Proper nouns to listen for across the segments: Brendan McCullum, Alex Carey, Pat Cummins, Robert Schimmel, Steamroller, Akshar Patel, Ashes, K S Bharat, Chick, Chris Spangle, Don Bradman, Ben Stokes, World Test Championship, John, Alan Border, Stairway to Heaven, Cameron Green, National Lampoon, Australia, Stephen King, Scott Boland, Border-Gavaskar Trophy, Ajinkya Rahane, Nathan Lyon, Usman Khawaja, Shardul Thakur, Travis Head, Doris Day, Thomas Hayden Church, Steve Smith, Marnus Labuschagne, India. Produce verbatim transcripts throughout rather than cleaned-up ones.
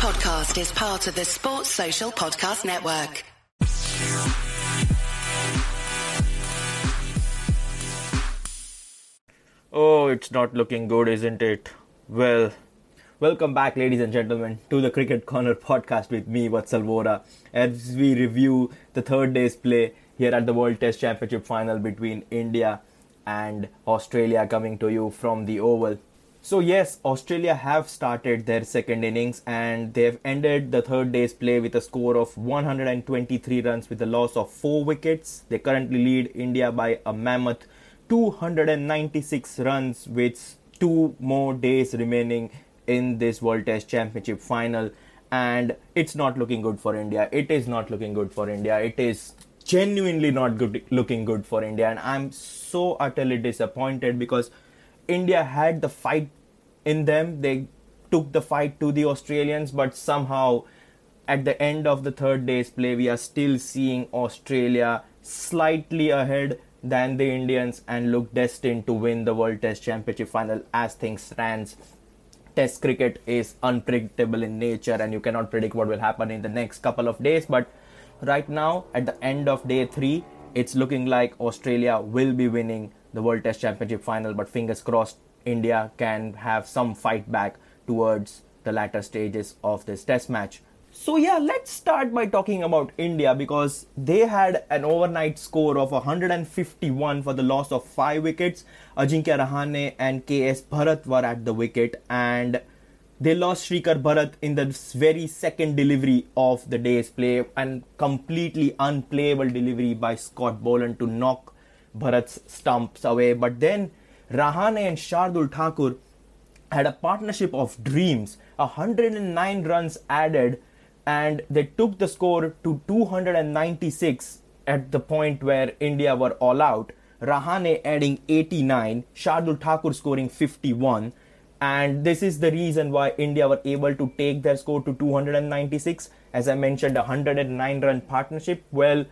podcast is part of the Sports Social Podcast Network. Oh, it's not looking good, isn't it? Well, welcome back, ladies and gentlemen, to the Cricket Corner Podcast with me, Vatsalvora, as we review the third day's play here at the World Test Championship final between India and Australia, coming to you from the Oval. So yes, Australia have started their second innings and they've ended the third day's play with a score of one hundred twenty-three runs with a loss of four wickets. They currently lead India by a mammoth two hundred ninety-six runs with two more days remaining in this World Test Championship final, and it's not looking good for India. It is not looking good for India. It is genuinely not good, looking good for India, and I'm so utterly disappointed because India had the fight in them. They took the fight to the Australians, but somehow at the end of the third day's play, we are still seeing Australia slightly ahead than the Indians and look destined to win the World Test Championship final as things stands. Test cricket is unpredictable in nature and you cannot predict what will happen in the next couple of days, but right now at the end of day three, it's looking like Australia will be winning the World Test Championship final, but fingers crossed India can have some fight back towards the latter stages of this test match. So yeah, let's start by talking about India, because they had an overnight score of one hundred fifty-one for the loss of five wickets. Ajinkya Rahane and K S Bharat were at the wicket and they lost Shrikar Bharat in the very second delivery of the day's play, and completely unplayable delivery by Scott Boland to knock Bharat's stumps away. But then Rahane and Shardul Thakur had a partnership of dreams, one hundred nine runs added, and they took the score to two hundred ninety-six at the point where India were all out. Rahane adding eighty-nine, Shardul Thakur scoring fifty-one, and this is the reason why India were able to take their score to two hundred ninety-six. As I mentioned, a one hundred nine run partnership. Well,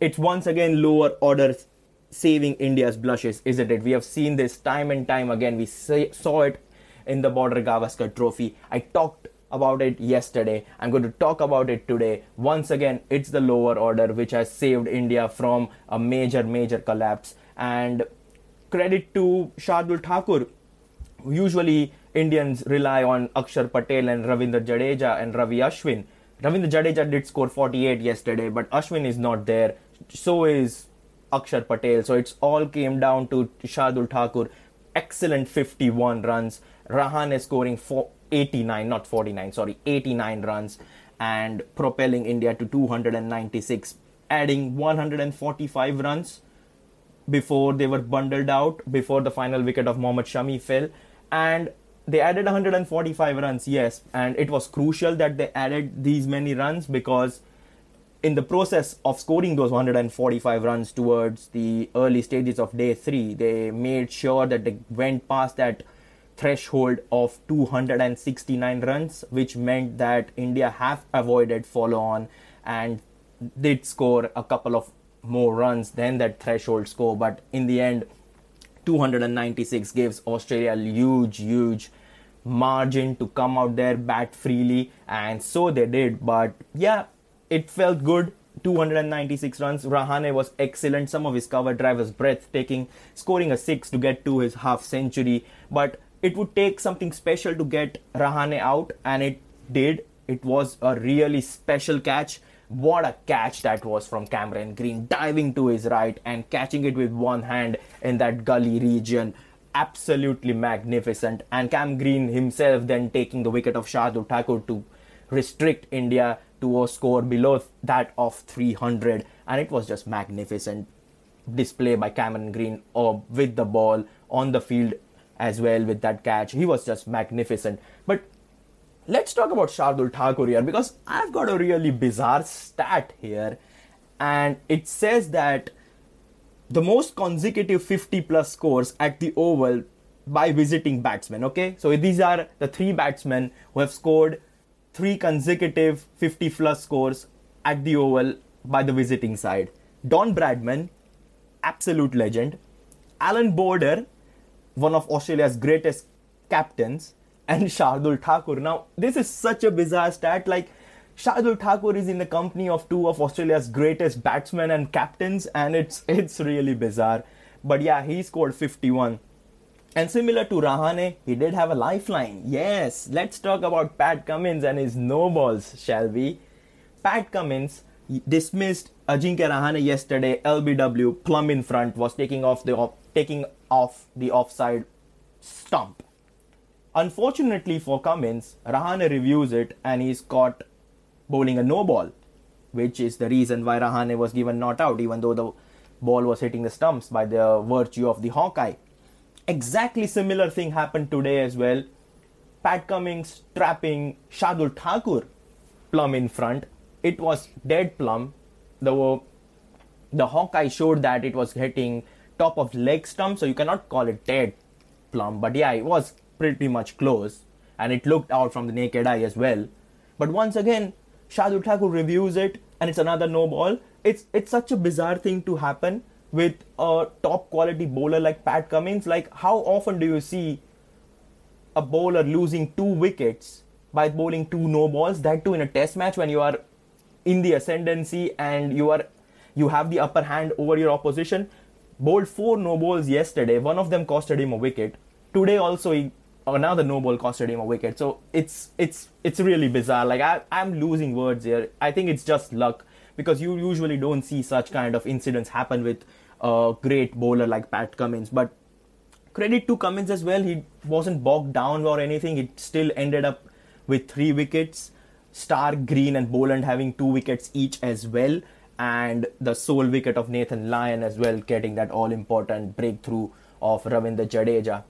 it's once again lower orders saving India's blushes, isn't it? We have seen this time and time again. We say, saw it in the Border-Gavaskar Trophy. I talked about it yesterday. I'm going to talk about it today. Once again, it's the lower order which has saved India from a major, major collapse. And credit to Shardul Thakur. Usually, Indians rely on Akshar Patel and Ravinder Jadeja and Ravi Ashwin. Ravinder Jadeja did score forty-eight yesterday, but Ashwin is not there. So is Akshar Patel. So it's all came down to Shardul Thakur. Excellent fifty-one runs. Rahane scoring for eighty-nine, not forty-nine, sorry, eighty-nine runs and propelling India to two hundred ninety-six, adding one hundred forty-five runs before they were bundled out, before the final wicket of Mohammed Shami fell. And they added one hundred forty-five runs, yes, and it was crucial that they added these many runs, because in the process of scoring those one hundred forty-five runs towards the early stages of day three, they made sure that they went past that threshold of two hundred sixty-nine runs, which meant that India have avoided follow-on and did score a couple of more runs than that threshold score. But in the end, two hundred ninety-six gives Australia a huge, huge margin to come out there, bat freely, and so they did. But yeah, it felt good. two hundred ninety-six runs. Rahane was excellent. Some of his cover drive was breathtaking, scoring a six to get to his half century. But it would take something special to get Rahane out, and it did. It was a really special catch. What a catch that was from Cameron Green, diving to his right and catching it with one hand in that gully region. Absolutely magnificent. And Cam Green himself then taking the wicket of Shardul Thakur to restrict India to a score below that of three hundred, and it was just magnificent display by Cameron Green, or with the ball on the field as well with that catch. He was just magnificent. But let's talk about Shardul Thakur here, because I've got a really bizarre stat here, and it says that the most consecutive fifty plus scores at the Oval by visiting batsmen. Okay, so these are the three batsmen who have scored three consecutive fifty plus scores at the Oval by the visiting side. Don Bradman, absolute legend. Alan Border, one of Australia's greatest captains. and Shardul Thakur. Now, this is such a bizarre stat. Like, Shardul Thakur is in the company of two of Australia's greatest batsmen and captains, and it's it's really bizarre. But yeah, he scored fifty-one. And similar to Rahane, he did have a lifeline. Yes, let's talk about Pat Cummins and his no balls, shall we? Pat Cummins dismissed Ajinkya Rahane yesterday. L B W, plumb in front, was taking off the off, taking off the offside stump. Unfortunately for Cummins, Rahane reviews it and he's caught bowling a no ball, which is the reason why Rahane was given not out, even though the ball was hitting the stumps by the virtue of the Hawkeye. Exactly similar thing happened today as well. Pat Cummins trapping Shardul Thakur plumb in front. It was dead plumb. The, the Hawkeye showed that it was hitting top of leg stump, so you cannot call it dead plumb. But yeah, it was pretty much close and it looked out from the naked eye as well. But once again, Shardul Thakur reviews it and it's another no ball. It's it's such a bizarre thing to happen with a top quality bowler like Pat Cummins. Like, how often do you see a bowler losing two wickets by bowling two no balls? That too in a test match when you are in the ascendancy and you are you have the upper hand over your opposition. Bowled four no balls yesterday. One of them costed him a wicket. Today also he another no ball costed him a wicket. So it's it's it's really bizarre. Like, I, I'm losing words here. I think it's just luck, because you usually don't see such kind of incidents happen with a great bowler like Pat Cummins. But credit to Cummins as well. He wasn't bogged down or anything. It still ended up with three wickets. Star, Green and Boland having two wickets each as well. And the sole wicket of Nathan Lyon as well, getting that all-important breakthrough of Ravinder Jadeja.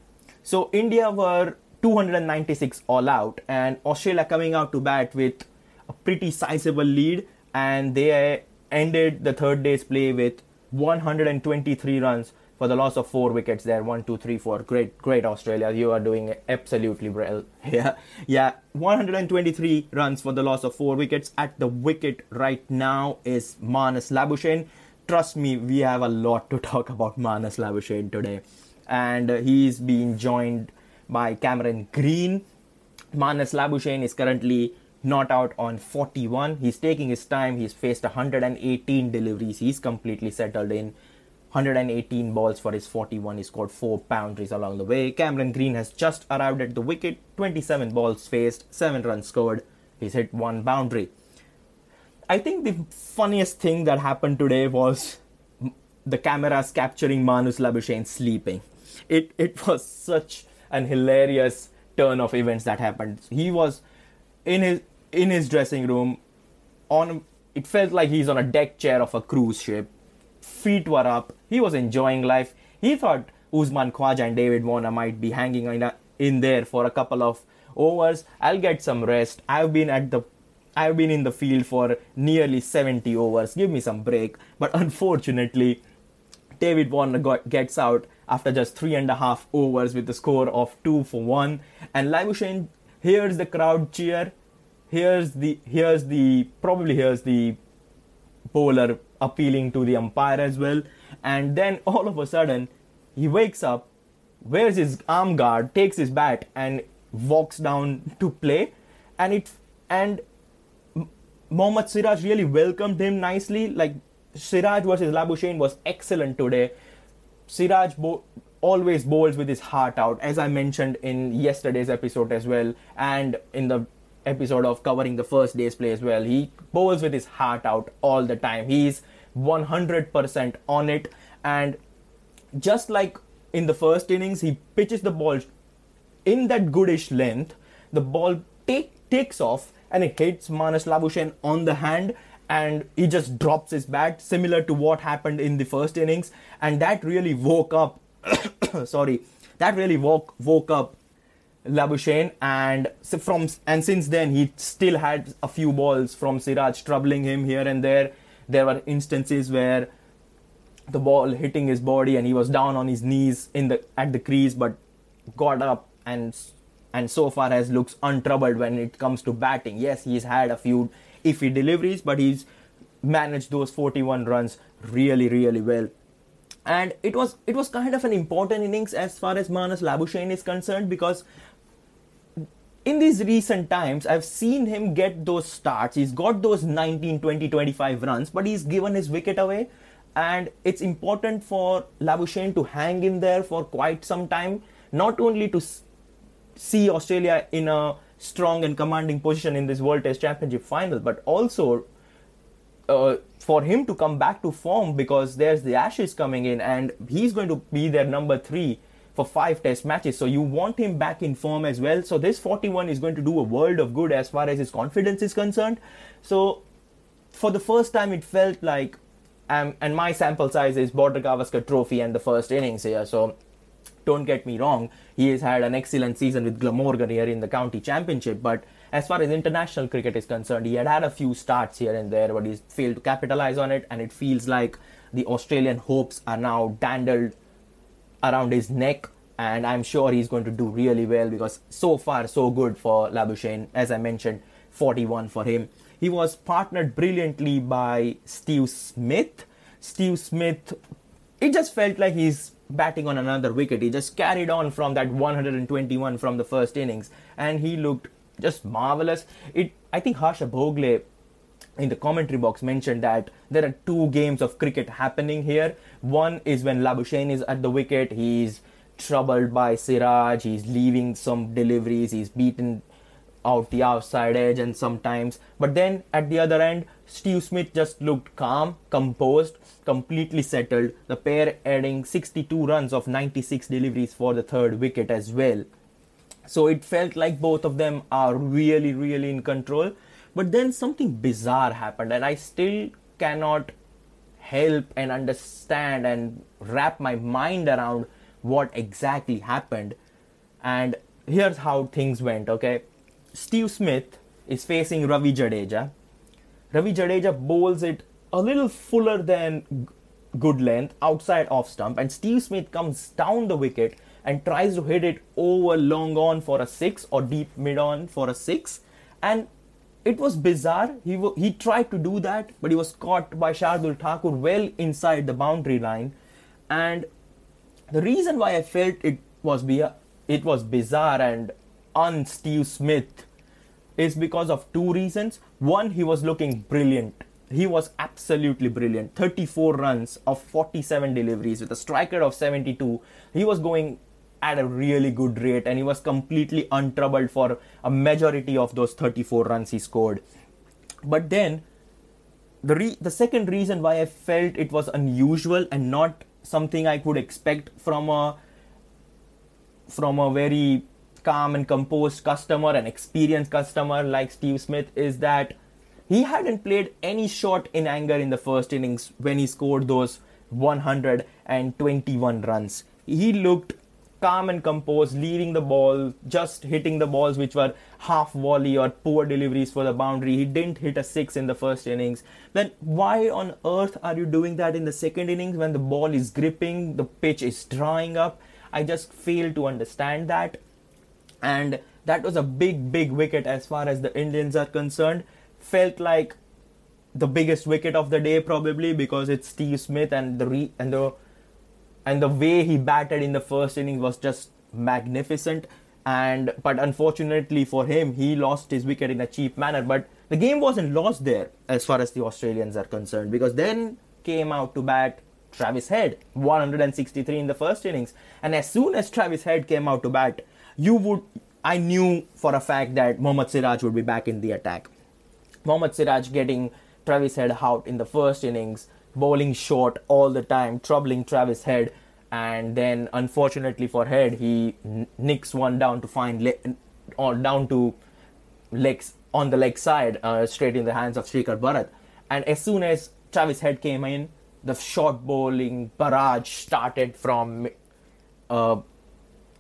So India were two hundred ninety-six all out, and Australia coming out to bat with a pretty sizable lead, and they ended the third day's play with one hundred twenty-three runs for the loss of four wickets there. one, two, three, four. Great, great Australia. You are doing absolutely well. Yeah, yeah. one hundred twenty-three runs for the loss of four wickets. At the wicket right now is Marnus Labuschagne. Trust me, we have a lot to talk about Marnus Labuschagne today. And he's being joined by Cameron Green. Marnus Labuschagne is currently not out on forty-one. He's taking his time. He's faced one hundred eighteen deliveries. He's completely settled in. one hundred eighteen balls for his forty-one. He scored four boundaries along the way. Cameron Green has just arrived at the wicket. twenty-seven balls faced, seven runs scored. He's hit one boundary. I think the funniest thing that happened today was the cameras capturing Marnus Labuschagne sleeping. It it was such an hilarious turn of events that happened. He was in his in his dressing room. On it felt like he's on a deck chair of a cruise ship. Feet were up. He was enjoying life. He thought Usman Khawaja and David Warner might be hanging in, a, in there for a couple of overs. I'll get some rest. I've been at the I've been in the field for nearly seventy overs. Give me some break. But unfortunately, David Warner got, gets out after just three and a half overs with a score of two for one. And Labuschagne hears the crowd cheer. Here's the here's the probably here's the bowler appealing to the umpire as well. And then all of a sudden, he wakes up, wears his arm guard, takes his bat, and walks down to play. And it and Mohammad Siraj really welcomed him nicely. Like, Siraj versus Labuschagne was excellent today. Siraj bo- always bowls with his heart out, as I mentioned in yesterday's episode as well, and in the episode of covering the first day's play as well. He bowls with his heart out all the time. He's one hundred percent on it. And just like in the first innings, he pitches the ball in that goodish length. The ball take, takes off and it hits Marnus Labuschagne on the hand. And he just drops his bat, similar to what happened in the first innings. And that really woke up, sorry, that really woke woke up Labuschagne. And from and since then, he still had a few balls from Siraj troubling him here and there. There were instances where the ball hitting his body and he was down on his knees in the at the crease, but got up and and so far has looks untroubled when it comes to batting. Yes, he's had a few iffy deliveries, but he's managed those forty-one runs really, really well. And it was it was kind of an important innings as far as Marnus Labuschagne is concerned, because in these recent times, I've seen him get those starts. He's got those nineteen, twenty, twenty-five runs, but he's given his wicket away. And it's important for Labuschagne to hang in there for quite some time, not only to see Australia in a strong and commanding position in this World Test Championship final, but also uh, for him to come back to form, because there's the Ashes coming in and he's going to be their number three for five test matches. So you want him back in form as well. So this forty-one is going to do a world of good as far as his confidence is concerned. So for the first time, it felt like, um, and my sample size is Border-Gavaskar Trophy and the first innings here, so don't get me wrong, he has had an excellent season with Glamorgan here in the county championship, but as far as international cricket is concerned, he had had a few starts here and there, but he's failed to capitalize on it, and it feels like the Australian hopes are now dandled around his neck, and I'm sure he's going to do really well, because so far so good for Labuschagne. As I mentioned, forty-one for him. He was partnered brilliantly by Steve Smith. Steve Smith, it just felt like he's batting on another wicket. He just carried on from that one hundred twenty-one from the first innings, and he looked just marvellous. It, I think Harsha Bhogle in the commentary box mentioned that there are two games of cricket happening here. One is when Labuschagne is at the wicket, he's troubled by Siraj, he's leaving some deliveries, he's beaten out the outside edge and sometimes, but then at the other end, Steve Smith just looked calm, composed, completely settled. The pair adding sixty-two runs of ninety-six deliveries for the third wicket as well. So it felt like both of them are really, really in control. But then something bizarre happened, and I still cannot help and understand and wrap my mind around what exactly happened. And here's how things went, okay? Steve Smith is facing Ravi Jadeja. Ravi Jadeja bowls it a little fuller than good length outside off stump, and Steve Smith comes down the wicket and tries to hit it over long on for a six or deep mid on for a six, and it was bizarre. He w- he tried to do that, but he was caught by Shardul Thakur well inside the boundary line. And the reason why I felt it was be- it was bizarre and un-Steve Smith is because of two reasons. One, he was looking brilliant. He was absolutely brilliant. thirty-four runs of forty-seven deliveries with a strike rate of seventy-two. He was going at a really good rate, and he was completely untroubled for a majority of those thirty-four runs he scored. But then, the re- the second reason why I felt it was unusual and not something I could expect from a from a very calm and composed customer, an experienced customer like Steve Smith, is that he hadn't played any shot in anger in the first innings when he scored those one hundred twenty-one runs. He looked calm and composed, leaving the ball, just hitting the balls which were half volley or poor deliveries for the boundary. He didn't hit a six in the first innings. Then why on earth are you doing that in the second innings when the ball is gripping, the pitch is drying up? I just fail to understand that. And that was a big, big wicket as far as the Indians are concerned. Felt like the biggest wicket of the day probably, because it's Steve Smith, and the re- and the and the way he batted in the first inning was just magnificent. And but unfortunately for him, he lost his wicket in a cheap manner. But the game wasn't lost there as far as the Australians are concerned, because then came out to bat Travis Head, one hundred sixty-three in the first innings. And as soon as Travis Head came out to bat, you would I knew for a fact that Mohammad Siraj would be back in the attack. Mohammad Siraj getting Travis Head out in the first innings, bowling short all the time, troubling Travis Head, and then unfortunately for Head, he nicks one down to find le- or down to legs on the leg side, uh, straight in the hands of Akshar Patel. And as soon as Travis Head came in, the short bowling barrage started from uh,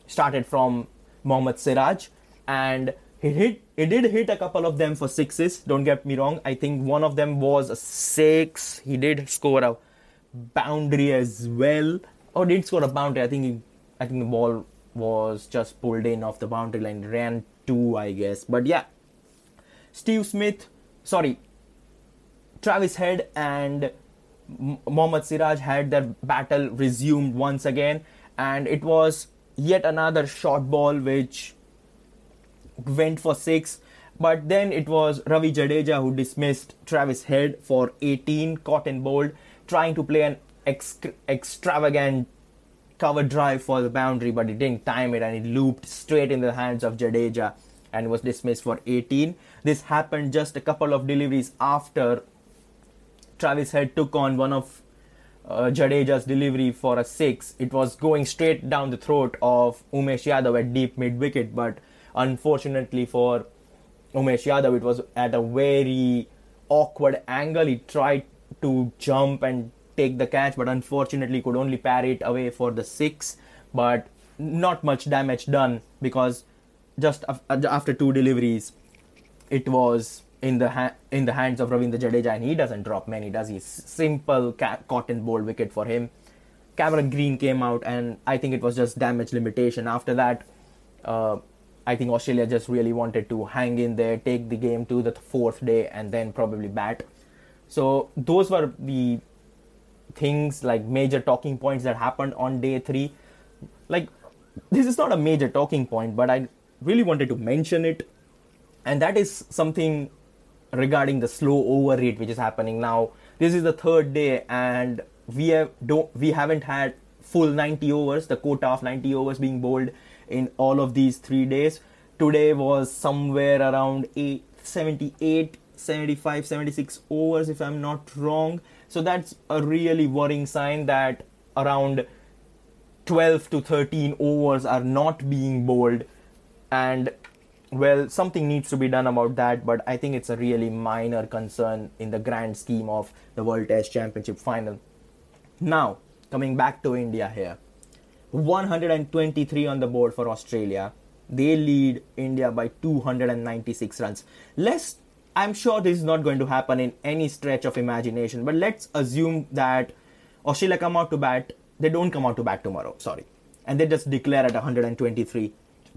started from Mohammad Siraj, and he hit. He did hit a couple of them for sixes, don't get me wrong. I think one of them was a six. He did score a boundary as well. Or did score a boundary. I think he, I think the ball was just pulled in off the boundary line. Ran two, I guess. But yeah, Steve Smith, sorry, Travis Head and Mohammad Siraj had their battle resumed once again. And it was yet another short ball which went for six. But then it was Ravi Jadeja who dismissed Travis Head for eighteen, caught and bowled, trying to play an ex- extravagant cover drive for the boundary, but it didn't time it and it looped straight in the hands of Jadeja and was dismissed for eighteen. This happened just a couple of deliveries after Travis Head took on one of uh, Jadeja's delivery for a six. It was going straight down the throat of Umesh Yadav at deep mid-wicket, but unfortunately for Umesh Yadav, it was at a very awkward angle. He tried to jump and take the catch, but unfortunately could only parry it away for the six. But not much damage done, because just after two deliveries, it was in the ha- in the hands of Ravinder Jadeja, and he doesn't drop many, does he? Simple ca- cotton ball wicket for him. Cameron Green came out, and I think it was just damage limitation. After that, uh, I think Australia just really wanted to hang in there, take the game to the fourth day, and then probably bat. So those were the things, like major talking points that happened on day three. Like, this is not a major talking point, but I really wanted to mention it, and that is something regarding the slow over rate which is happening now. This is the third day, and we have don't we haven't had full ninety overs, the quota of ninety overs being bowled in all of these three days. Today was somewhere around eight, seventy-eight, seventy-five, seventy-six overs, if I'm not wrong. So that's a really worrying sign that around twelve to thirteen overs are not being bowled, and well, something needs to be done about that, but I think it's a really minor concern in the grand scheme of the World Test Championship final. Now, coming back to India here. one hundred twenty-three on the board for Australia. They lead India by two hundred ninety-six runs. Let's I'm sure this is not going to happen in any stretch of imagination, but let's assume that Australia come out to bat. They don't come out to bat tomorrow, sorry. And they just declare at one hundred twenty-three.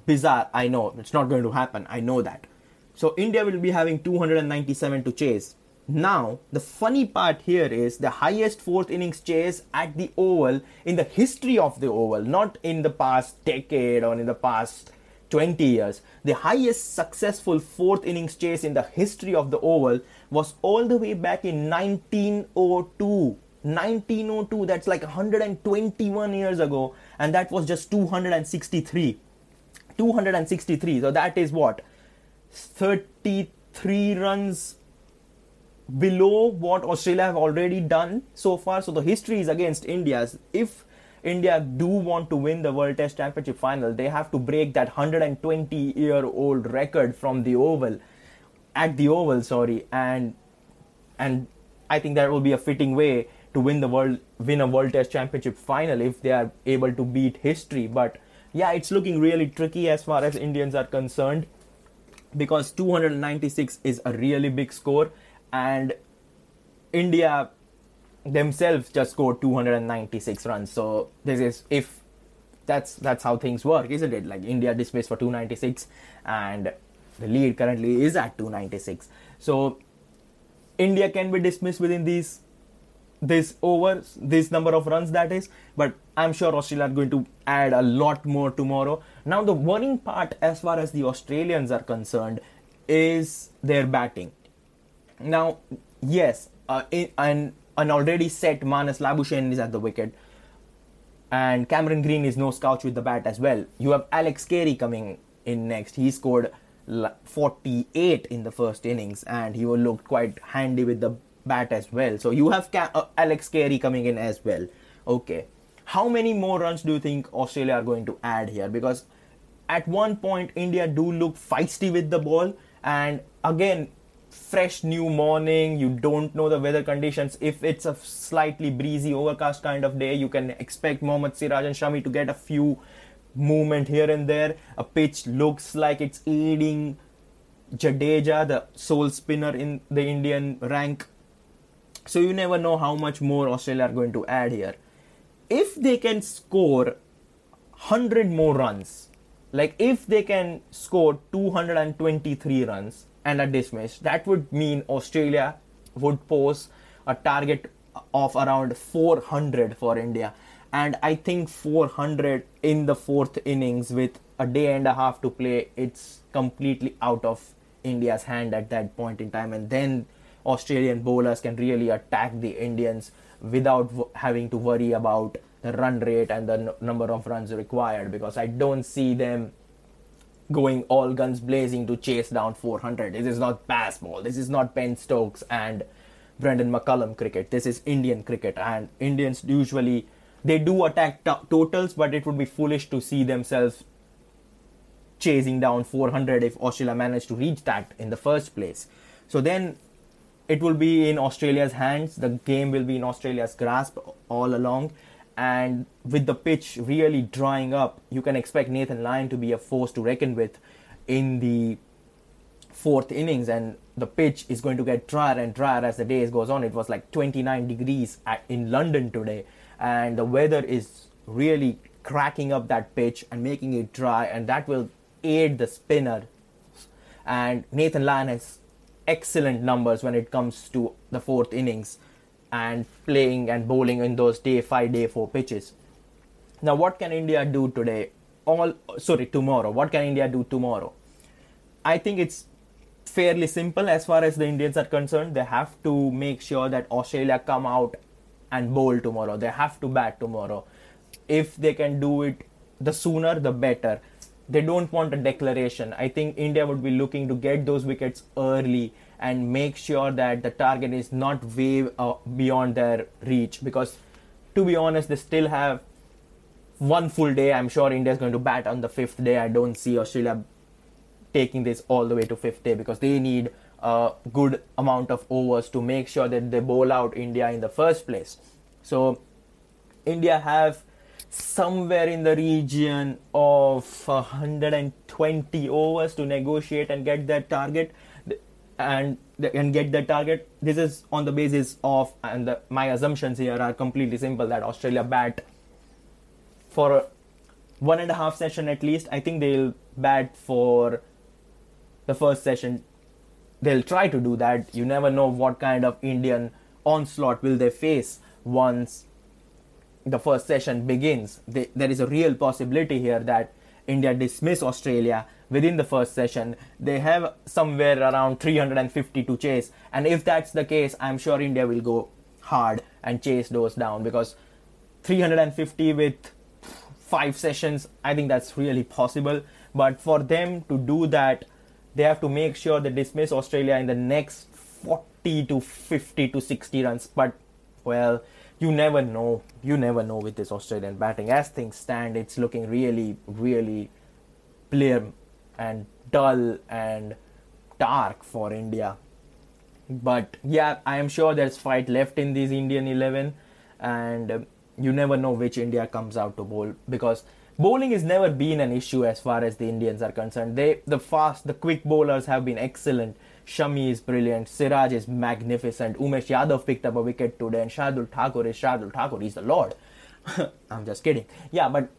Bizarre, I know. It's not going to happen. I know that. So India will be having two hundred ninety-seven to chase. Now, the funny part here is the highest fourth innings chase at the Oval in the history of the Oval, not in the past decade or in the past twenty years. The highest successful fourth innings chase in the history of the Oval was all the way back in nineteen oh two. nineteen oh two, that's like one hundred twenty-one years ago, and that was just two hundred sixty-three. two hundred sixty-three, so that is what, thirty-three runs below what Australia have already done so far. So the history is against India's. If India do want to win the World Test Championship final, they have to break that one hundred twenty year old record from the Oval, at the Oval, sorry, and and I think that will be a fitting way to win the world win a World Test Championship final if they are able to beat history. But yeah, it's looking really tricky as far as Indians are concerned, because two hundred ninety-six is a really big score, and India themselves just scored two hundred ninety-six runs. So this is if that's that's how things work, isn't it? Like, India dismissed for two hundred ninety-six, and the lead currently is at two hundred ninety-six. So India can be dismissed within these this over this number of runs, that is, but I'm sure Australia are going to add a lot more tomorrow. Now, the worrying part as far as the Australians are concerned is their batting. Now, yes, uh, an, an already set Marnus Labuschagne is at the wicket, and Cameron Green is no slouch with the bat as well. You have Alex Carey coming in next. He scored forty-eight in the first innings, and he looked quite handy with the bat as well. So you have Cam- uh, Alex Carey coming in as well. Okay, how many more runs do you think Australia are going to add here? Because at one point India do look feisty with the ball, and again, fresh new morning, you don't know the weather conditions. If it's a slightly breezy, overcast kind of day, you can expect Mohammad Siraj and Shami to get a few movement here and there. A pitch looks like it's aiding Jadeja, the sole spinner in the Indian rank. So you never know how much more Australia are going to add here. If they can score one hundred more runs, like if they can score two hundred twenty-three runs and are dismissed, that would mean Australia would pose a target of around four hundred for India. and I think four hundred in the fourth innings with a day and a half to play, it's completely out of India's hand at that point in time, and then Australian bowlers can really attack the Indians without w- having to worry about the run rate and the n- number of runs required, because I don't see them going all guns blazing to chase down four hundred. This is not pass ball. This is not Ben Stokes and Brendan McCullum cricket. This is Indian cricket, and Indians usually, they do attack t- totals, but it would be foolish to see themselves chasing down four hundred if Australia managed to reach that in the first place. So then it will be in Australia's hands. The game will be in Australia's grasp all along. And with the pitch really drying up, you can expect Nathan Lyon to be a force to reckon with in the fourth innings. And the pitch is going to get drier and drier as the days goes on. It was like twenty-nine degrees at, in London today. And the weather is really cracking up that pitch and making it dry. And that will aid the spinner. And Nathan Lyon has excellent numbers when it comes to the fourth innings and playing and bowling in those day five, day four pitches. Now, what can India do today? All sorry, tomorrow. What can India do tomorrow? I think it's fairly simple as far as the Indians are concerned. They have to make sure that Australia come out and bowl tomorrow. They have to bat tomorrow. If they can do it, the sooner the better. They don't want a declaration. I think India would be looking to get those wickets early and make sure that the target is not way uh, beyond their reach. Because, to be honest, they still have one full day. I'm sure India is going to bat on the fifth day. I don't see Australia taking this all the way to fifth day, because they need a good amount of overs to make sure that they bowl out India in the first place. So, India have somewhere in the region of one hundred twenty overs to negotiate and get their target, and and get their target. This is on the basis of, and the, my assumptions here are completely simple, that Australia bat for a one and a half session at least. I think they'll bat for the first session. They'll try to do that. You never know what kind of Indian onslaught will they face once the first session begins. They, there is a real possibility here that India dismiss Australia within the first session. They have somewhere around three hundred fifty to chase, and if that's the case, I'm sure India will go hard and chase those down, because three hundred fifty with five sessions, I think that's really possible. But for them to do that, they have to make sure they dismiss Australia in the next forty to fifty to sixty runs. But well, You never know. You never know with this Australian batting. As things stand, it's looking really, really grim and dull and dark for India. But yeah, I am sure there's fight left in these Indian eleven. And uh, you never know which India comes out to bowl. Because bowling has never been an issue as far as the Indians are concerned. They, the fast, the quick bowlers have been excellent. Shami is brilliant, Siraj is magnificent, Umesh Yadav picked up a wicket today, and Shardul Thakur is Shardul Thakur, he's the Lord. I'm just kidding. Yeah, but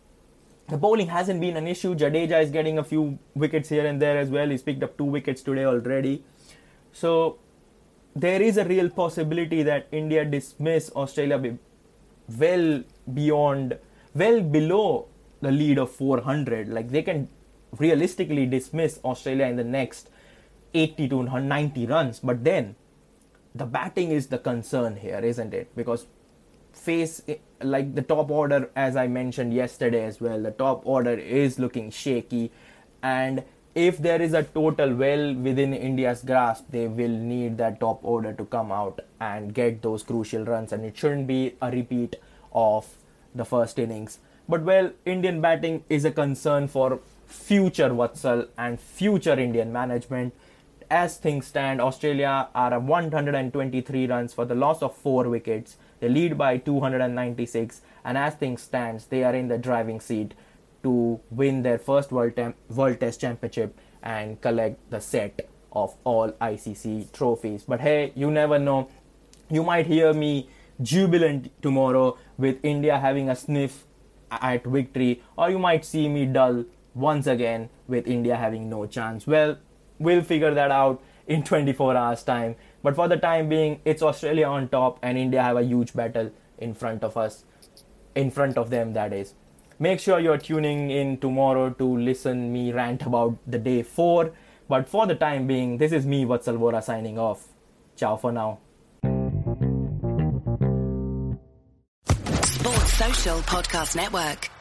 the bowling hasn't been an issue. Jadeja is getting a few wickets here and there as well. He's picked up two wickets today already. So, there is a real possibility that India dismiss Australia be well beyond, well below the lead of four hundred. Like, they can realistically dismiss Australia in the next eighty to ninety runs, but then the batting is the concern here, isn't it? Because face like the top order, as I mentioned yesterday as well, the top order is looking shaky, and if there is a total well within India's grasp, they will need that top order to come out and get those crucial runs, and it shouldn't be a repeat of the first innings. But well, Indian batting is a concern for future Vatsal and future Indian management. As things stand, Australia are at one hundred twenty-three runs for the loss of four wickets. They lead by two hundred ninety-six, and as things stand, they are in the driving seat to win their first World, Tem- World Test Championship and collect the set of all I C C trophies. But hey, you never know. You might hear me jubilant tomorrow with India having a sniff at victory, or you might see me dull once again with India having no chance. Well, we'll figure that out in twenty-four hours time. But for the time being, it's Australia on top and India have a huge battle in front of us. in front of them, that is. Make sure you're tuning in tomorrow to listen me rant about the day four. But for the time being, this is me, Vatsalvora, signing off. Ciao for now. Sports Social Podcast Network.